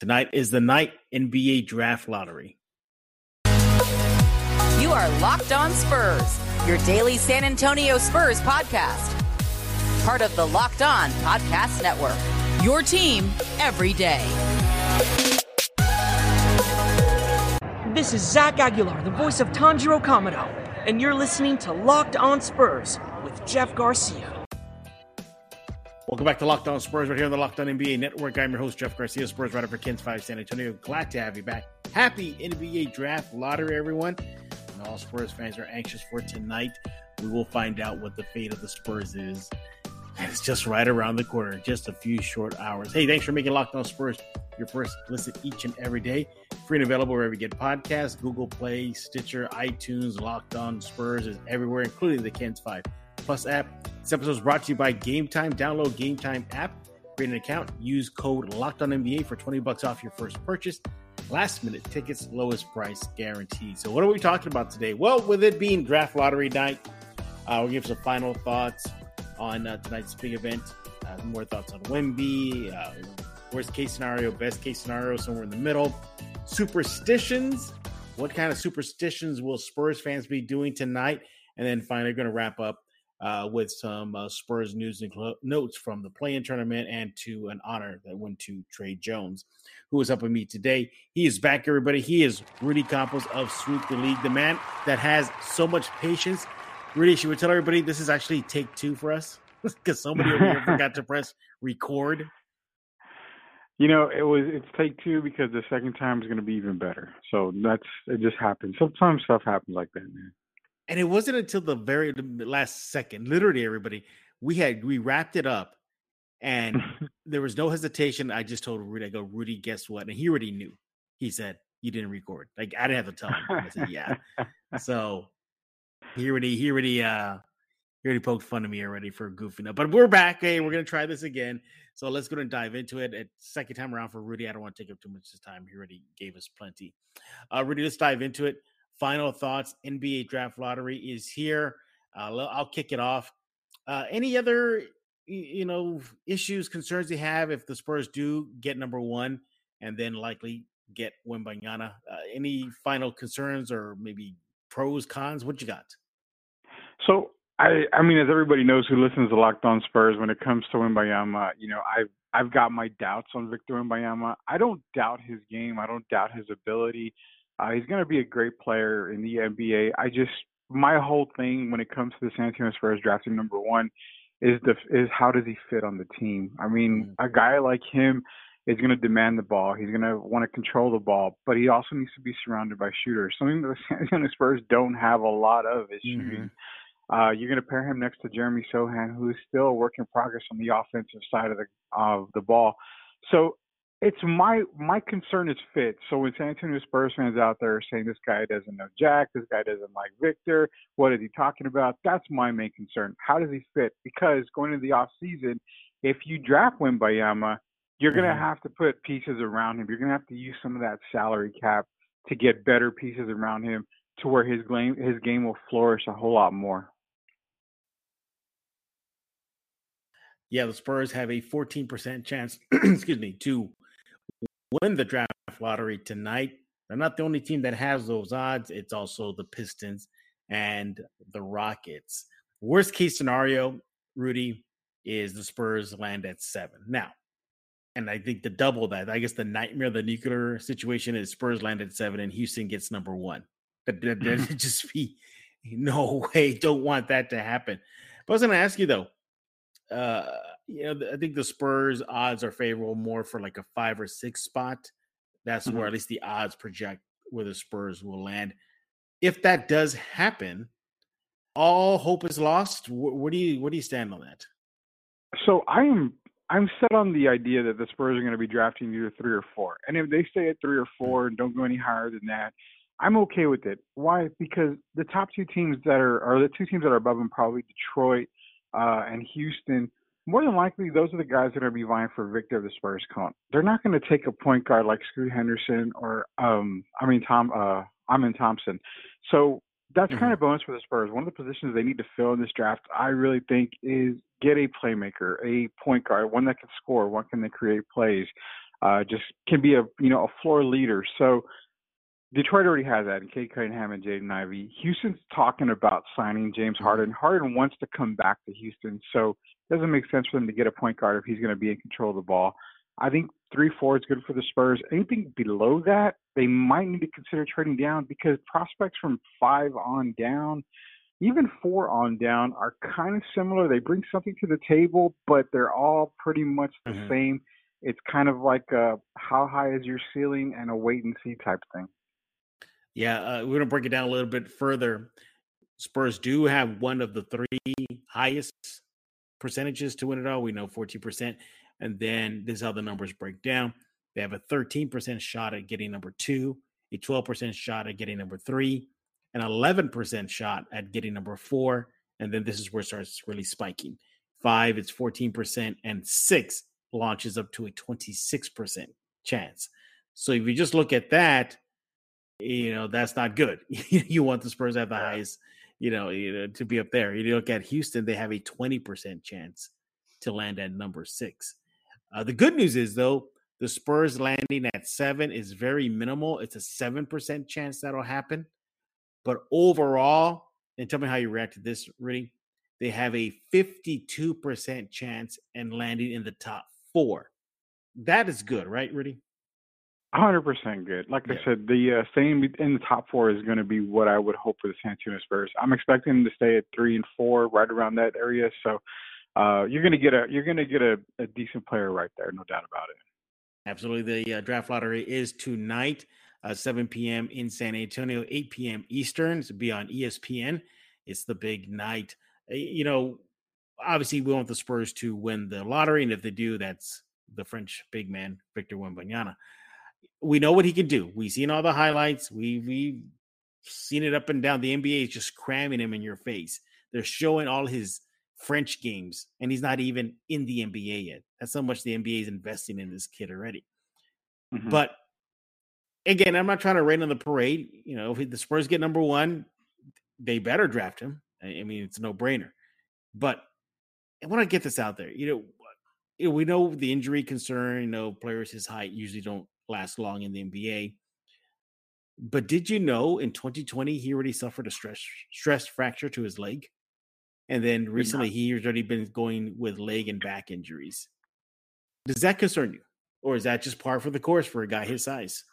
Tonight is the night NBA Draft Lottery. You are Locked On Spurs, your daily San Antonio Spurs podcast. Part of the Locked On Podcast Network, your team every day. This is Zach Aguilar, the voice of Tanjiro Kamado, and you're listening to Locked On Spurs with Jeff Garcia. Welcome back to Locked On Spurs right here on the Locked On NBA Network. I'm your host, Jeff Garcia, Spurs writer for KENS 5 San Antonio. Glad to have you back. Happy NBA Draft Lottery, everyone. And all Spurs fans are anxious for tonight. We will find out what the fate of the Spurs is. And it's just right around the corner, just a few short hours. Hey, thanks for making Locked On Spurs your first listen each and every day. Free and available wherever you get podcasts. Google Play, Stitcher, iTunes. Locked On Spurs is everywhere, including the KENS 5 Plus app. This episode is brought to you by GameTime. Download GameTime app, create an account, use code LOCKEDONNBA for $20 off your first purchase. Last minute tickets, lowest price guaranteed. So what are we talking about today? Well, with it being draft lottery night, we'll give some final thoughts on tonight's big event. More thoughts on Wemby, worst case scenario, best case scenario, somewhere in the middle. Superstitions. What kind of superstitions will Spurs fans be doing tonight? And then finally, we're going to wrap up with some Spurs news and notes from the play-in tournament and to an honor that went to Trey Jones, who is up with me today. He is back, everybody. He is Rudy Campos of Swoop the League, the man that has so much patience. Rudy, should we tell everybody this is actually take two for us? Because somebody over here forgot to press record. You know, it's take two because the second time is going to be even better. So it just happens. Sometimes stuff happens like that, man. And it wasn't until the very last second, literally everybody, we wrapped it up and there was no hesitation. I just told Rudy, I go, Rudy, guess what? And he already knew. He said, you didn't record. Like, I didn't have to tell him. I said, yeah. So he already poked fun at me already for goofing up. But we're back. Hey, we're going to try this again. So let's go and dive into it. Second time around for Rudy. I don't want to take up too much of his time. He already gave us plenty. Rudy, let's dive into it. Final thoughts, NBA Draft Lottery is here. I'll kick it off. Any other, issues, concerns you have if the Spurs do get number one and then likely get Wembanyama? Any final concerns or maybe pros, cons? What you got? So, I mean, as everybody knows who listens to Locked On Spurs, when it comes to Wembanyama, I've got my doubts on Victor Wembanyama. I don't doubt his game. I don't doubt his ability. He's going to be a great player in the NBA. My whole thing when it comes to the San Antonio Spurs drafting number one is how does he fit on the team? I mean, a guy like him is going to demand the ball. He's going to want to control the ball, but he also needs to be surrounded by shooters. Something that the San Antonio Spurs don't have a lot of is shooting. You're going to pair him next to Jeremy Sohan, who is still a work in progress on the offensive side of the ball. So, it's my concern is fit. So when San Antonio Spurs fans out there are saying this guy doesn't know Jack, this guy doesn't like Victor, what is he talking about? That's my main concern. How does he fit? Because going into the offseason, if you draft Wembanyama, you're going to have to put pieces around him. You're going to have to use some of that salary cap to get better pieces around him to where his game will flourish a whole lot more. Yeah, the Spurs have a 14% chance, to win the draft lottery tonight. They're not the only team that has those odds. It's also the Pistons and the Rockets. Worst case scenario, Rudy, is the Spurs land at 7. Now, and I think the nightmare, the nuclear situation is Spurs land at 7 and Houston gets number 1. That'd just be no way. Don't want that to happen. But I was going to ask you, though. I think the Spurs odds are favorable more for like a 5 or 6 spot. That's where at least the odds project where the Spurs will land. If that does happen, all hope is lost. Where do you stand on that? So I'm set on the idea that the Spurs are going to be drafting either 3 or 4. And if they stay at 3 or 4 and don't go any higher than that, I'm okay with it. Why? Because the top two teams that are the two teams that are above them, probably Detroit and Houston, more than likely, those are the guys that are going to be vying for Victor of the Spurs cone. They're not going to take a point guard like Scoot Henderson or Amen Thompson. So that's kind of bonus for the Spurs. One of the positions they need to fill in this draft, I really think, is get a playmaker, a point guard, one that can score, one that can create plays. just can be a floor leader. So Detroit already has that in Cade Cunningham and Jaden Ivey. Houston's talking about signing James Harden. Harden wants to come back to Houston, so it doesn't make sense for them to get a point guard if he's going to be in control of the ball. I think 3-4 is good for the Spurs. Anything below that, they might need to consider trading down because prospects from 5 on down, even 4 on down, are kind of similar. They bring something to the table, but they're all pretty much the same. It's kind of like a how high is your ceiling and a wait and see type thing. Yeah, we're going to break it down a little bit further. Spurs do have one of the 3 highest percentages to win it all. We know 40%. And then this is how the numbers break down. They have a 13% shot at getting number 2, a 12% shot at getting number 3, an 11% shot at getting number 4. And then this is where it starts really spiking. 5, it's 14%, and 6 launches up to a 26% chance. So if you just look at that, that's not good. You want the Spurs to have the highest, to be up there. You look at Houston, they have a 20% chance to land at number 6. The good news is, though, the Spurs landing at 7 is very minimal. It's a 7% chance that'll happen. But overall, and tell me how you react to this, Rudy, they have a 52% chance in landing in the top 4. That is good, right, Rudy? 100% good. I said, the staying in the top 4 is going to be what I would hope for the San Antonio Spurs. I'm expecting them to stay at 3 and 4, right around that area. So you're going to get a decent player right there, no doubt about it. Absolutely. The draft lottery is tonight, 7 p.m. in San Antonio, 8 p.m. Eastern. It's be on ESPN. It's the big night. Obviously we want the Spurs to win the lottery, and if they do, that's the French big man Victor Wembanyama. We know what he can do. We've seen all the highlights. We've seen it up and down. The NBA is just cramming him in your face. They're showing all his French games, and he's not even in the NBA yet. That's how much the NBA is investing in this kid already. Mm-hmm. But, again, I'm not trying to rain on the parade. If the Spurs get number 1, they better draft him. I mean, it's a no-brainer. But I want to get this out there. We know the injury concern. Players his height usually don't last long in the NBA. But did you know in 2020 he already suffered a stress fracture to his leg? And then recently he's already been going with leg and back injuries. Does that concern you? Or is that just par for the course for a guy his size?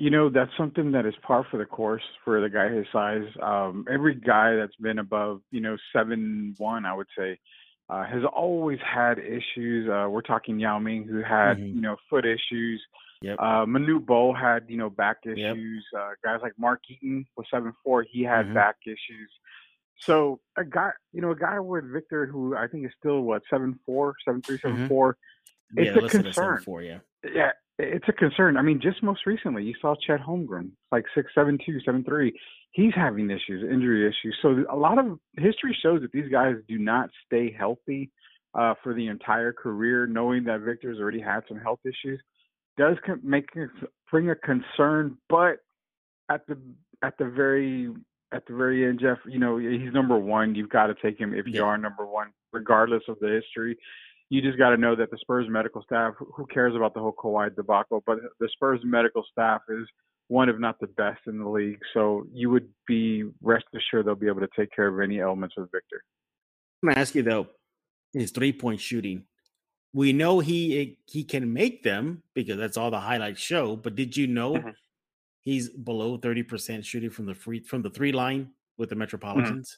That's something that is par for the course for the guy his size. Every guy that's been above, 7'1", I would say, has always had issues. We're talking Yao Ming, who had, foot issues. Yep. Manute Bol had, back issues. Yep. Guys like Mark Eaton was 7'4", he had back issues. So a guy with Victor, who I think is still 7'4", 7'3", 7'4", it's a concern. 7'4", yeah, it's a concern. I mean, just most recently, you saw Chet Holmgren, 6'7", 7'3". He's having issues, injury issues. So a lot of history shows that these guys do not stay healthy for the entire career. Knowing that Victor's already had some health issues does bring a concern, but at the very end, Jeff, he's number 1. You've got to take him if you are number 1, regardless of the history. You just got to know that the Spurs medical staff, who cares about the whole Kawhi debacle, but the Spurs medical staff is one of not the best in the league. So you would be rest assured they'll be able to take care of any elements of Victor. I'm going to ask you, though, his three-point shooting. We know he can make them because that's all the highlights show, but did you know he's below 30% shooting from the three line with the Metropolitans?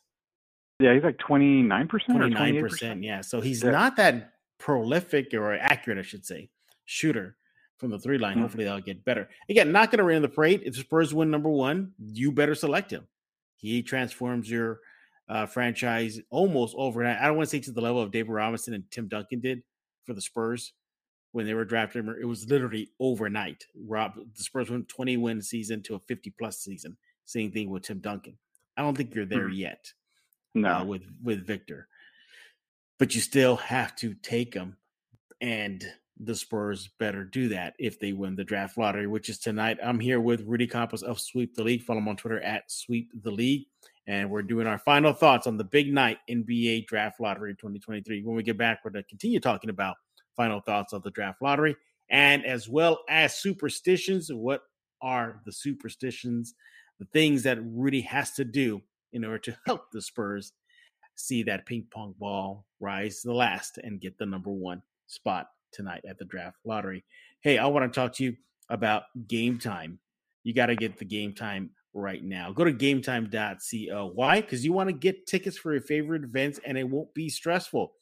Yeah, he's 29%. 29%, yeah. So he's not that prolific or accurate, I should say, shooter from the three line. Hopefully that'll get better. Again, not going to rain on the parade. If the Spurs win number 1, you better select him. He transforms your franchise almost overnight. I don't want to say to the level of David Robinson and Tim Duncan did for the Spurs. When they were drafting him, it was literally overnight. The Spurs went 20-win season to a 50-plus season. Same thing with Tim Duncan. I don't think you're there yet. No, with Victor. But you still have to take him, and the Spurs better do that if they win the draft lottery, which is tonight. I'm here with Rudy Campos of Sweep the League. Follow him on Twitter at Sweep the League. And we're doing our final thoughts on the big night NBA draft lottery 2023. When we get back, we're going to continue talking about final thoughts of the draft lottery and as well as superstitions. What are the superstitions, the things that Rudy has to do in order to help the Spurs see that ping pong ball rise to the last and get the number one spot tonight at the draft lottery? Hey, I want to talk to you about Game Time. You got to get the Game Time right now. Go to gametime.co. Why? Because you want to get tickets for your favorite events and it won't be stressful.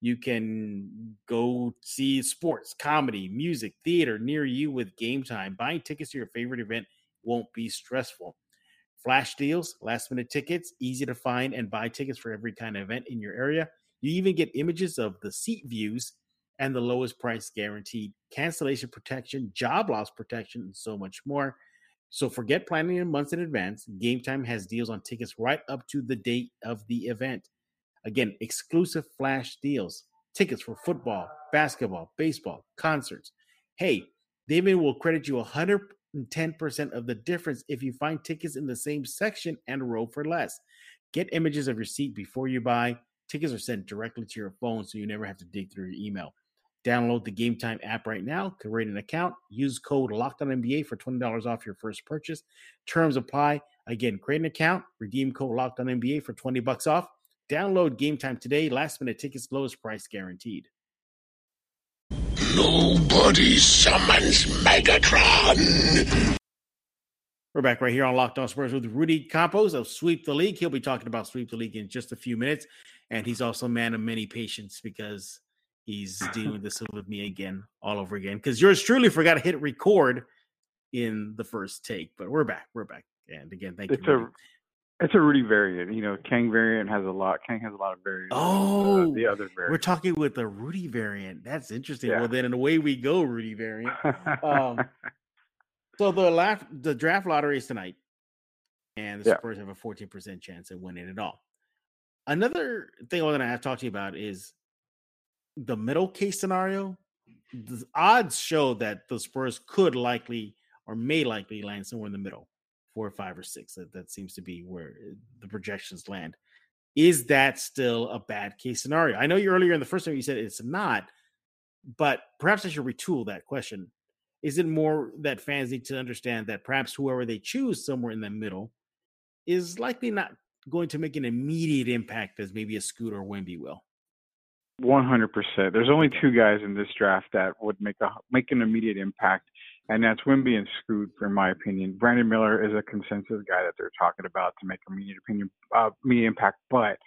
You can go see sports, comedy, music, theater near you with Game Time. Buying tickets to your favorite event won't be stressful. Flash deals, last-minute tickets, easy to find and buy tickets for every kind of event in your area. You even get images of the seat views and the lowest price guaranteed, cancellation protection, job loss protection, and so much more. So forget planning in months in advance. Game Time has deals on tickets right up to the date of the event. Again, exclusive flash deals, tickets for football, basketball, baseball, concerts. Hey, they will credit you 110% of the difference if you find tickets in the same section and row for less. Get images of your seat before you buy. Tickets are sent directly to your phone, so you never have to dig through your email. Download the Game Time app right now, create an account, use code LOCKEDONNBA for $20 off your first purchase. Terms apply. Again, create an account, redeem code LOCKEDONNBA for $20 off. Download Game Time today. Last minute tickets, lowest price guaranteed. Nobody summons Megatron. We're back right here on Locked On Spurs with Rudy Campos of Sweep the League. He'll be talking about Sweep the League in just a few minutes. And he's also a man of many patience because he's dealing this with me again, all over again. Because yours truly forgot to hit record in the first take. But we're back. We're back. And again, thank you, Rudy. It's a Rudy variant. You know, Kang variant has a lot. Kang has a lot of variants. Oh, the other variant. We're talking with the Rudy variant. That's interesting. Yeah. Well, then, in a way, we go Rudy variant. So the draft lottery is tonight, and the Spurs have a 14% chance at winning it all. Another thing I want to talk to you about is the middle case scenario. The odds show that the Spurs could likely or may likely land somewhere in the middle. 4, 5, or 6. That seems to be where the projections land. Is that still a bad case scenario? I know you earlier in the first time you said it's not, but perhaps I should retool that question. Is it more that fans need to understand that perhaps whoever they choose somewhere in the middle is likely not going to make an immediate impact as maybe a Scoot or Wemby will? 100%. There's only two guys in this draft that would make an immediate impact. And that's Wemby and Scoot, in my opinion. Brandon Miller is a consensus guy that they're talking about to make immediate impact. But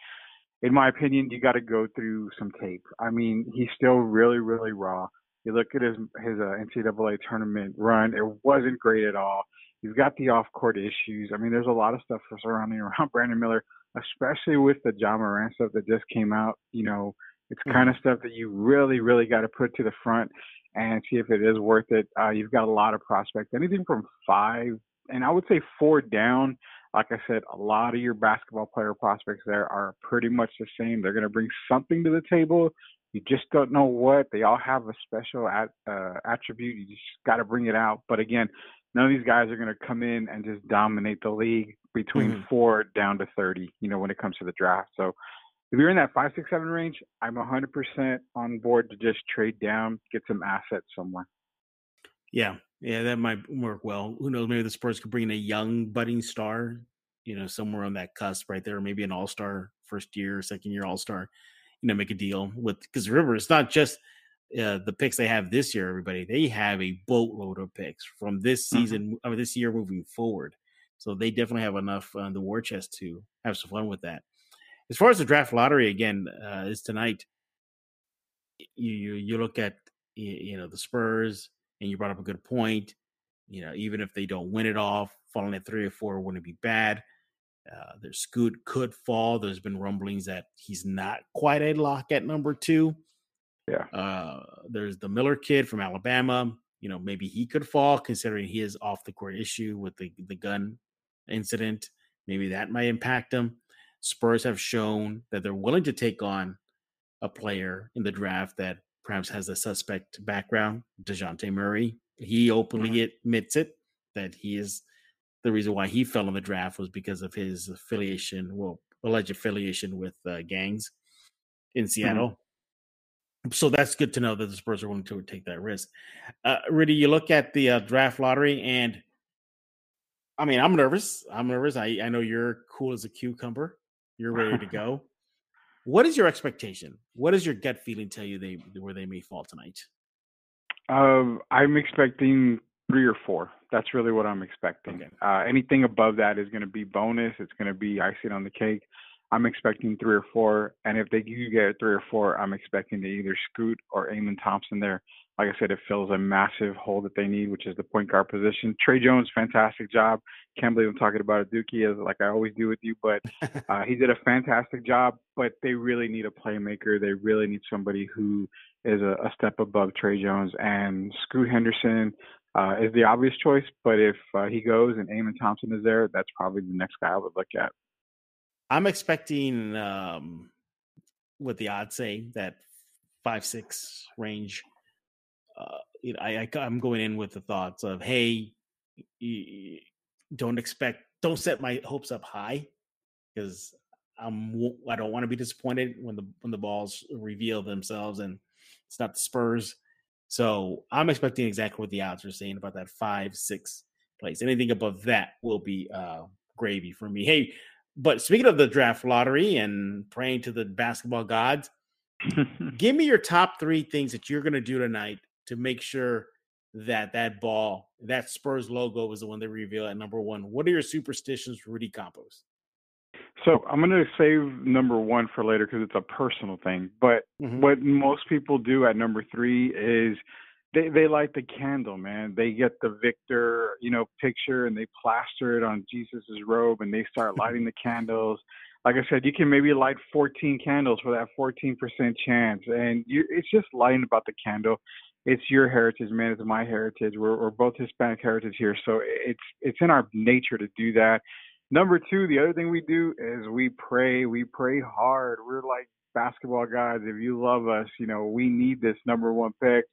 in my opinion, you got to go through some tape. I mean, he's still really, really raw. You look at his NCAA tournament run; it wasn't great at all. He's got the off-court issues. I mean, there's a lot of stuff surrounding around Brandon Miller, especially with the Ja Morant stuff that just came out. You know, it's kind of stuff that you really, really got to put to the front and see if it is worth it. You've got a lot of prospects, anything from 5, and I would say 4 down. Like I said, a lot of your basketball player prospects there are pretty much the same. They're going to bring something to the table. You just don't know what. They all have a special attribute. You just got to bring it out. But again, none of these guys are going to come in and just dominate the league between 4 down to 30, you know, when it comes to the draft. So if you're in that 5, 6, 7 range, I'm 100% on board to just trade down, get some assets somewhere. Yeah, that might work well. Who knows? Maybe the Spurs could bring in a young budding star, you know, somewhere on that cusp right there, maybe an all-star first year, second year all-star, you know, make a deal with. Because remember, it's not just the picks they have this year, everybody. They have a boatload of picks from this season, I mean, this year moving forward. So they definitely have enough on the war chest to have some fun with that. As far as the draft lottery, again, is tonight, you look at, you know, the Spurs, and you brought up a good point. You know, even if they don't win it all, falling at 3 or 4 wouldn't be bad. Their Scoot could fall. There's been rumblings that he's not quite a lock at number 2. Yeah. There's the Miller kid from Alabama. You know, maybe he could fall considering his off-the-court issue with the gun incident. Maybe that might impact him. Spurs have shown that they're willing to take on a player in the draft that perhaps has a suspect background. DeJounte Murray, he openly admits it, that he is the reason why he fell in the draft was because of his affiliation, well, alleged affiliation with gangs in Seattle. So that's good to know that the Spurs are willing to take that risk. Rudy, you look at the draft lottery, and I mean, I'm nervous. I know you're cool as a cucumber. You're ready to go. What is your expectation? What does your gut feeling tell you where they may fall tonight? I'm expecting 3 or 4. That's really what I'm expecting. Okay. Anything above that is going to be bonus. It's going to be icing on the cake. I'm expecting 3 or 4. And if they do get 3 or 4, I'm expecting to either Scoot or Amen Thompson there. Like I said, it fills a massive hole that they need, which is the point guard position. Trey Jones, fantastic job. Can't believe I'm talking about a Dookie, as like I always do with you, but he did a fantastic job. But they really need a playmaker. They really need somebody who is a step above Trey Jones. And Scoot Henderson is the obvious choice, but if he goes and Amen Thompson is there, that's probably the next guy I would look at. I'm expecting what the odds say, that 5-6 range. I'm going in with the thoughts of, hey, don't set my hopes up high, because I don't want to be disappointed when the balls reveal themselves and it's not the Spurs. So I'm expecting exactly what the odds are saying about that 5-6 place. Anything above that will be gravy for me. Hey, but speaking of the draft lottery and praying to the basketball gods, give me your top 3 things that you're going to do tonight to make sure that ball, that Spurs logo, is the one they reveal at number 1. What are your superstitions, Rudy Campos? So I'm going to save number 1 for later because it's a personal thing. But what most people do at number 3 is they light the candle, man. They get the Victor, picture, and they plaster it on Jesus's robe, and they start lighting the candles. Like I said, you can maybe light 14 candles for that 14% chance. And it's just lying about the candle. It's your heritage, man. It's my heritage. We're both Hispanic heritage here. So it's in our nature to do that. Number 2, the other thing we do is we pray. We pray hard. We're like basketball guys. If you love us, we need this number 1 pick.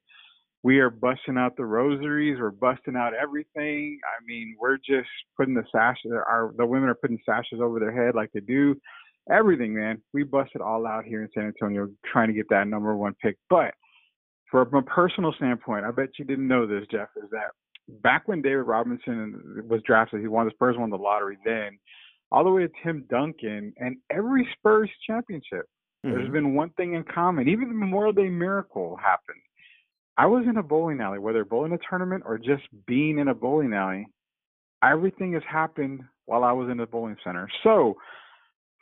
We are busting out the rosaries. We're busting out everything. I mean, we're just putting the sashes. The women are putting sashes over their head like they do. Everything, man. We bust it all out here in San Antonio trying to get that number 1 pick. But from a personal standpoint, I bet you didn't know this, Jeff, is that back when David Robinson was drafted, the Spurs won the lottery then, all the way to Tim Duncan and every Spurs championship. Mm-hmm. There's been one thing in common. Even the Memorial Day Miracle happened. I was in a bowling alley, whether bowling a tournament or just being in a bowling alley. Everything has happened while I was in the bowling center. So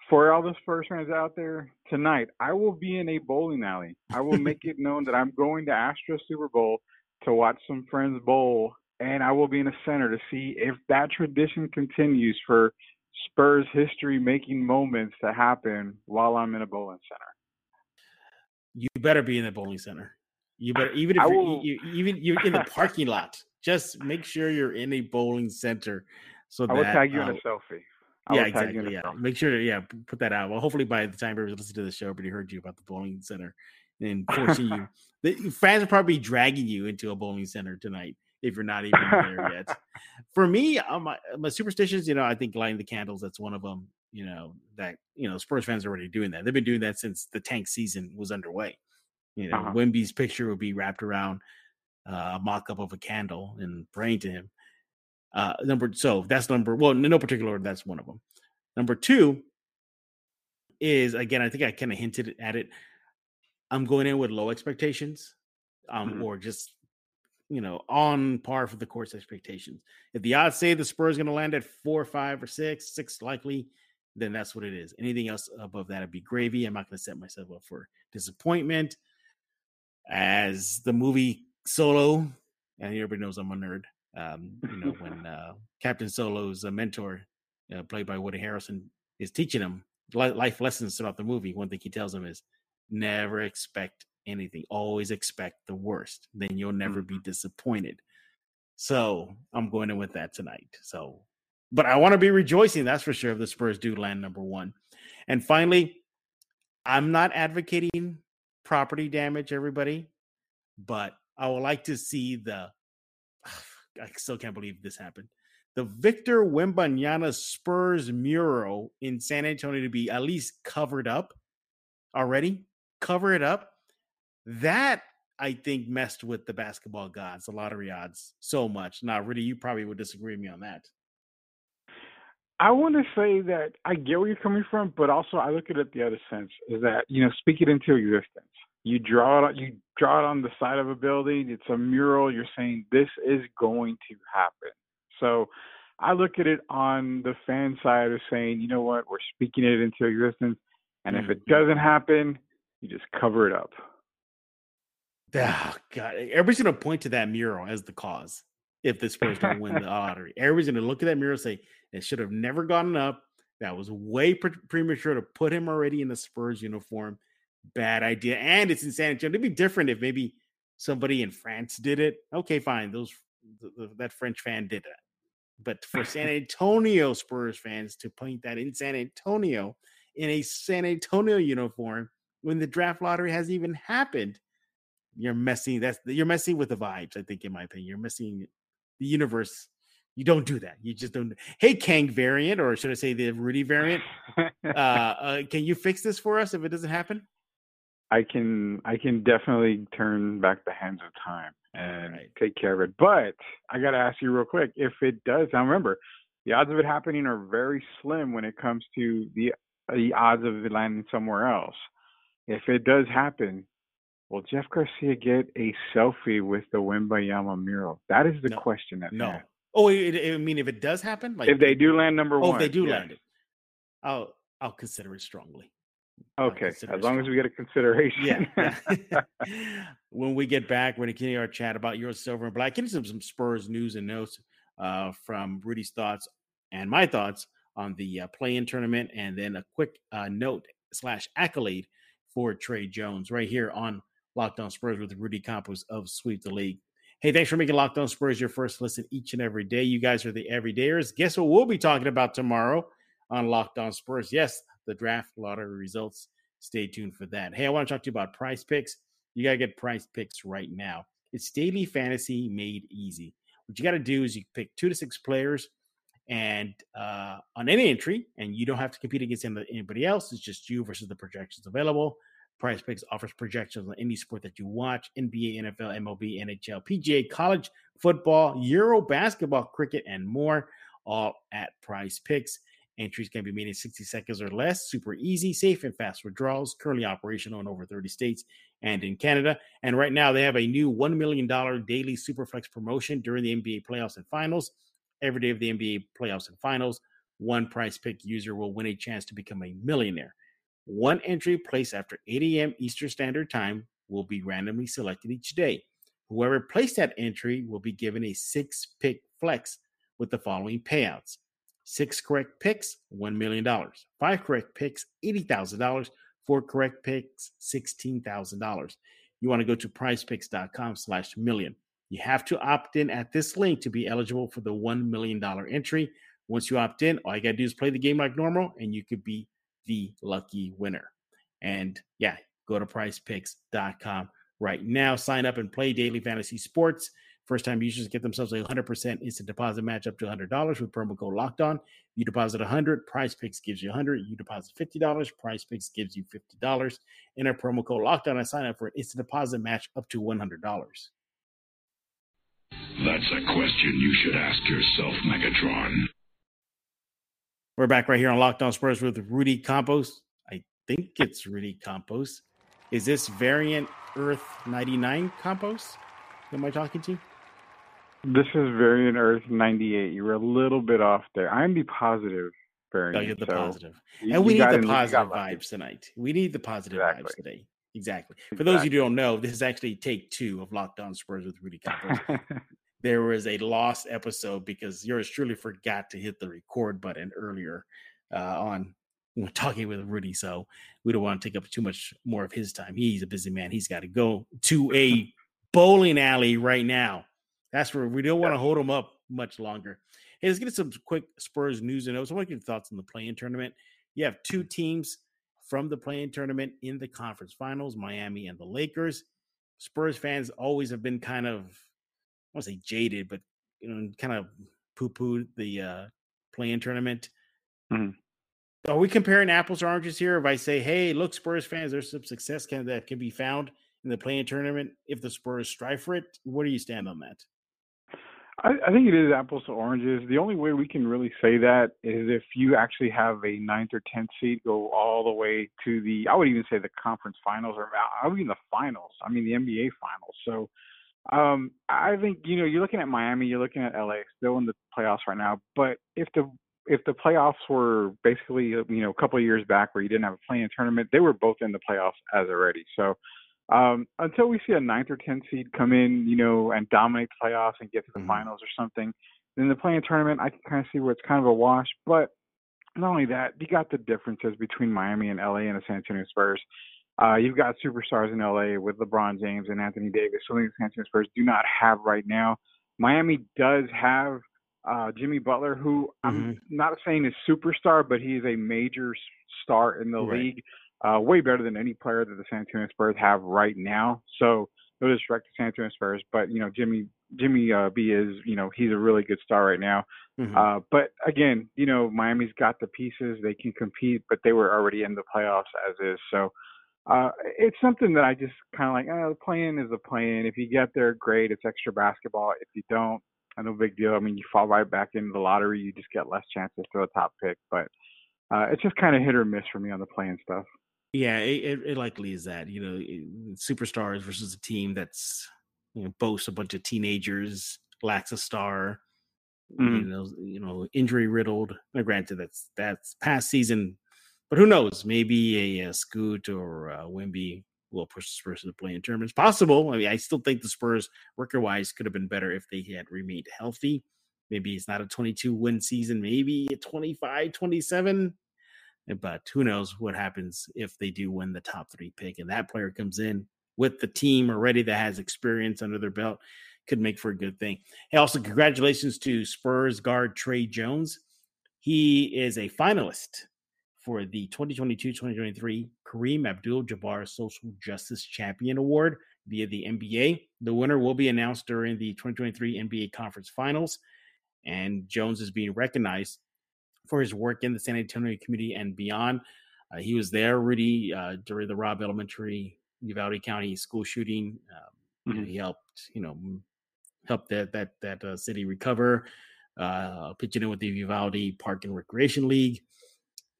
for all those Spurs fans out there, tonight, I will be in a bowling alley. I will make it known that I'm going to Astros Super Bowl to watch some friends bowl, and I will be in the center to see if that tradition continues for Spurs history-making moments to happen while I'm in a bowling center. You better be in the bowling center. You better, even if you're in the parking lot, just make sure you're in a bowling center. So I will tag you in a selfie. Selfie. Make sure, put that out. Well, hopefully by the time everybody's listening to the show, everybody heard you about the bowling center and forcing you. The fans are probably dragging you into a bowling center tonight if you're not even there yet. For me, my superstitions, I think lighting the candles, that's one of them. Spurs fans are already doing that. They've been doing that since the tank season was underway. Wemby's picture would be wrapped around a mock-up of a candle and praying to him. In no particular order, that's one of them. Number 2 is, again, I think I kind of hinted at it. I'm going in with low expectations or just, on par for the court's expectations. If the odds say the Spurs going to land at 4, 5, or 6 likely, then that's what it is. Anything else above that would be gravy. I'm not going to set myself up for disappointment. As the movie Solo, and everybody knows I'm a nerd, when Captain Solo's mentor, played by Woody Harrelson, is teaching him life lessons throughout the movie, one thing he tells him is never expect anything. Always expect the worst. Then you'll never be disappointed. So I'm going in with that tonight. So, but I want to be rejoicing, that's for sure, if the Spurs do land number 1. And finally, I'm not advocating property damage, everybody, but I would like to see I still can't believe this happened. The Victor Wembanyama Spurs mural in San Antonio to be at least covered up already. Cover it up. That, I think, messed with the basketball gods, the lottery odds, so much. Now, Rudy, you probably would disagree with me on that. I want to say that I get where you're coming from, but also I look at it the other sense, is that, you know, speak it into existence. You draw it on the side of a building. It's a mural. You're saying this is going to happen. So I look at it on the fan side of saying, you know what, we're speaking it into existence. And if it doesn't happen, you just cover it up. Oh, God. Everybody's going to point to that mural as the cause. If the Spurs don't win the lottery, everybody's going to look at that mural and say, it should have never gotten up. That was way premature to put him already in the Spurs uniform. Bad idea. And it's in San Antonio. It'd be different if maybe somebody in France did it. Okay, fine. That French fan did that. But for San Antonio Spurs fans to point that in San Antonio, in a San Antonio uniform, when the draft lottery hasn't even happened, you're messing with the vibes, I think, in my opinion. You're messing the universe. You don't do that. You just don't. Hey, Kang variant, or should I say the Rudy variant? Can you fix this for us if it doesn't happen? I can definitely turn back the hands of time and take care of it. But I got to ask you real quick, if it does, now remember, the odds of it happening are very slim when it comes to the odds of it landing somewhere else. If it does happen, will Jeff Garcia get a selfie with the Wembanyama mural? That is the question. Oh, I mean, if it does happen? Like, if they do land number one. Oh, if they do land it. I'll consider it strongly. Okay, as long as we get a consideration. Yeah. When we get back, we're going to continue our chat about your silver and black. Getting some Spurs news and notes from Rudy's thoughts and my thoughts on the play-in tournament, and then a quick note/accolade for Trey Jones right here on Locked On Spurs with Rudy Campos of Sweep the League. Hey, thanks for making Locked On Spurs your first listen each and every day. You guys are the everydayers. Guess what we'll be talking about tomorrow on Locked On Spurs? Yes, the draft lottery results. Stay tuned for that. Hey, I want to talk to you about PrizePicks. You got to get PrizePicks right now. It's daily fantasy made easy. What you got to do is you pick 2 to 6 players and on any entry, and you don't have to compete against anybody else. It's just you versus the projections available. PrizePicks offers projections on any sport that you watch: NBA, NFL, MLB, NHL, PGA, college football, Euro basketball, cricket, and more, all at PrizePicks. Entries can be made in 60 seconds or less. Super easy, safe, and fast withdrawals. Currently operational in over 30 states and in Canada. And right now they have a new $1 million daily Superflex promotion during the NBA playoffs and finals. Every day of the NBA playoffs and finals, one PrizePicks user will win a chance to become a millionaire. One entry placed after 8 a.m. Eastern Standard Time will be randomly selected each day. Whoever placed that entry will be given a 6-pick flex with the following payouts: 6 correct picks, $1 million. 5 correct picks, $80,000. 4 correct picks, $16,000. You want to go to prizepicks.com/million. You have to opt in at this link to be eligible for the $1 million entry. Once you opt in, all you got to do is play the game like normal, and you could be the lucky winner. And yeah, go to PrizePicks.com right now. Sign up and play daily fantasy sports. First-time users get themselves a 100% instant deposit match up to $100 with promo code Locked On. You deposit $100, PrizePicks gives you $100. You deposit $50, PrizePicks gives you $50. Enter promo code Locked On and sign up for an instant deposit match up to $100. That's a question you should ask yourself, Megatron. We're back right here on Locked On Spurs with Rudy Campos. I think it's Rudy Campos. Is this Variant Earth 99 Campos? Who am I talking to? This is Variant Earth 98. You were a little bit off there. I'm the positive variant. No, you're the positive. And we need the positive vibes tonight. We need the positive vibes today. Exactly. For those of you who don't know, this is actually take 2 of Locked On Spurs with Rudy Campos. There was a lost episode because yours truly forgot to hit the record button earlier on when talking with Rudy. So we don't want to take up too much more of his time. He's a busy man. He's got to go to a bowling alley right now. That's where we don't want to hold him up much longer. Hey, let's get some quick Spurs news and notes. I want to get your thoughts on the play-in tournament. You have 2 teams from the play-in tournament in the conference finals, Miami and the Lakers. Spurs fans always have been kind of, I don't want to say jaded, but you know, kind of poo-pooed the play-in tournament. Are we comparing apples to oranges here? If I say, hey, look, Spurs fans, there's some success that can be found in the play-in tournament if the Spurs strive for it? Where do you stand on that? I think it is apples to oranges. The only way we can really say that is if you actually have a 9th or 10th seed go all the way to the, I would even say the conference finals, or I would even the finals. I mean, the NBA finals. So I think, you know, you're looking at Miami, you're looking at LA, still in the playoffs right now. But if the playoffs were basically, you know, a couple of years back where you didn't have a play-in tournament, they were both in the playoffs as already. So until we see a 9th or 10th seed come in, you know, and dominate playoffs and get to the finals or something, then the play-in tournament, I can kind of see where it's kind of a wash. But not only that, you got the differences between Miami and LA and the San Antonio Spurs. You've got superstars in LA with LeBron James and Anthony Davis, something the San Antonio Spurs do not have right now. Miami does have Jimmy Butler, who I'm not saying is superstar, but he's a major star in the league. Way better than any player that the San Antonio Spurs have right now. So no disrespect to San Antonio Spurs, but you know, Jimmy B is, you know, he's a really good star right now. But again, you know, Miami's got the pieces; they can compete, but they were already in the playoffs as is. So it's something that I just kind of like. The play-in is the play-in. If you get there, great. It's extra basketball. If you don't, no big deal. I mean, you fall right back into the lottery. You just get less chances to a top pick, but it's just kind of hit or miss for me on the play-in stuff. Yeah, it likely is that, you know, superstars versus a team that's, you know, boasts a bunch of teenagers, lacks a star, you know, injury riddled. Now, granted, that's past season, but who knows? Maybe a Scoot or a Wemby will push the Spurs to the play-in tournament. It's possible. I mean, I still think the Spurs record-wise could have been better if they had remained healthy. Maybe it's not a 22-win season. Maybe a 25-27. But who knows what happens if they do win the top three pick and that player comes in with the team already that has experience under their belt, could make for a good thing. Hey, also congratulations to Spurs guard Trey Jones. He is a finalist for the 2022-2023 Kareem Abdul-Jabbar Social Justice Champion Award via the NBA. The winner will be announced during the 2023 NBA Conference Finals, and Jones is being recognized for his work in the San Antonio community and beyond. He was there, Rudy, during the Robb Elementary, Uvalde County school shooting. He helped, you know, helped that city recover, pitching in with the Uvalde Park and Recreation League.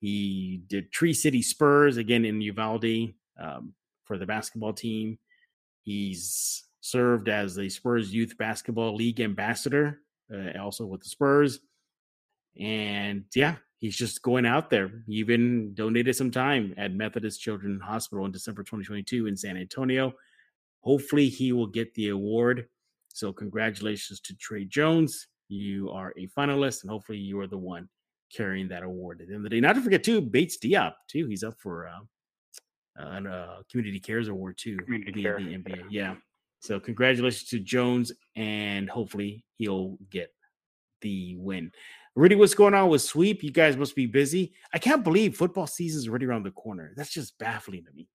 He did Tree City Spurs, again, in Uvalde for the basketball team. He's served as the Spurs Youth Basketball League ambassador, also with the Spurs. And yeah, he's just going out there. He even donated some time at Methodist Children's Hospital in December 2022 in San Antonio. Hopefully he will get the award. So congratulations to Trey Jones. You are a finalist, and hopefully you are the one carrying that award at the end of the day. Not to forget, too, Bates Diop, too. He's up for a Community Cares Award, too. Community Care. The NBA. Yeah. So congratulations to Jones, and hopefully he'll get the win. Rudy, what's going on with Sweep? You guys must be busy. I can't believe football season's already around the corner. That's just baffling to me.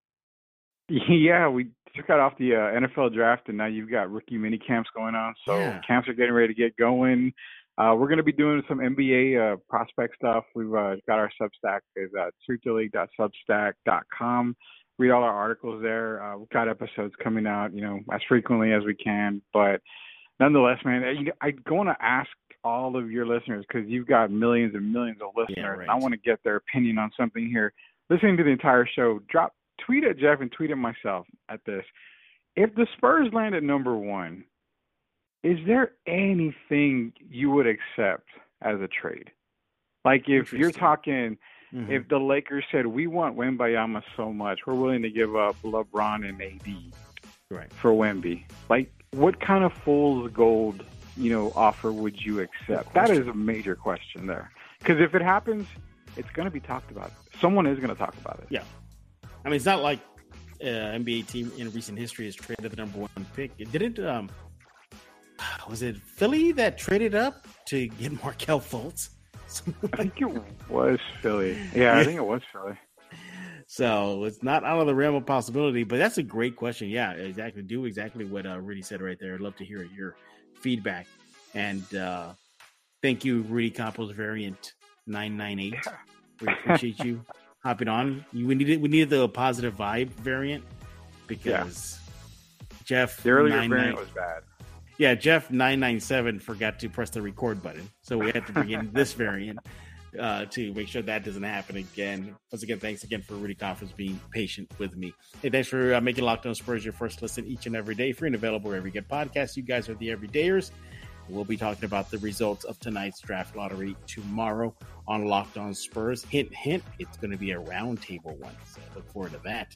Yeah, we took out off the NFL draft, and now you've got rookie mini camps going on. So camps are getting ready to get going. We're going to be doing some NBA prospect stuff. We've got our Substack is SwoopTheLeague.substack.com. Read all our articles there. We've got episodes coming out, you know, as frequently as we can. But nonetheless, man, I want to ask all of your listeners, because you've got millions and millions of listeners. Yeah, right. I want to get their opinion on something here. Listening to the entire show, tweet at Jeff and tweet at myself at this. If the Spurs land at #1, is there anything you would accept as a trade? Like if you're talking, if the Lakers said, we want Wembanyama so much, we're willing to give up LeBron and AD for Wemby. Like what kind of fool's gold, you know, offer would you accept? That is a major question there, because if it happens, it's going to be talked about. Someone is going to talk about it. Yeah, I mean, it's not like an NBA team in recent history has traded the #1 pick. It didn't. Was it Philly that traded up to get Markelle Fultz? I think it was Philly. Yeah, I think it was Philly. So it's not out of the realm of possibility, but that's a great question. Yeah, exactly. Do exactly what Rudy said right there. I'd love to hear your feedback. And thank you, Rudy Campos, variant 998. Yeah. We appreciate you hopping on. We needed the positive vibe variant because Jeff. The earlier Brandon was bad. Yeah, Jeff 997 forgot to press the record button, so we had to bring in this variant to make sure that doesn't happen again. Once again, thanks again for Rudy Campos being patient with me. Hey, thanks for making Locked On Spurs your first listen each and every day, free and available wherever you get podcasts. You guys are the everydayers. We'll be talking about the results of tonight's draft lottery tomorrow on Locked On Spurs. Hint, hint, it's going to be a roundtable one, so look forward to that.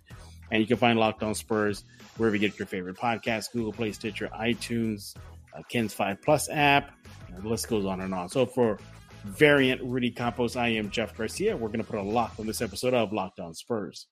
And you can find Locked On Spurs wherever you get your favorite podcasts, Google Play, Stitcher, iTunes, KENS 5 Plus app. The list goes on and on. So for variant Rudy Campos, I am Jeff Garcia. We're going to put a lock on this episode of Locked On Spurs.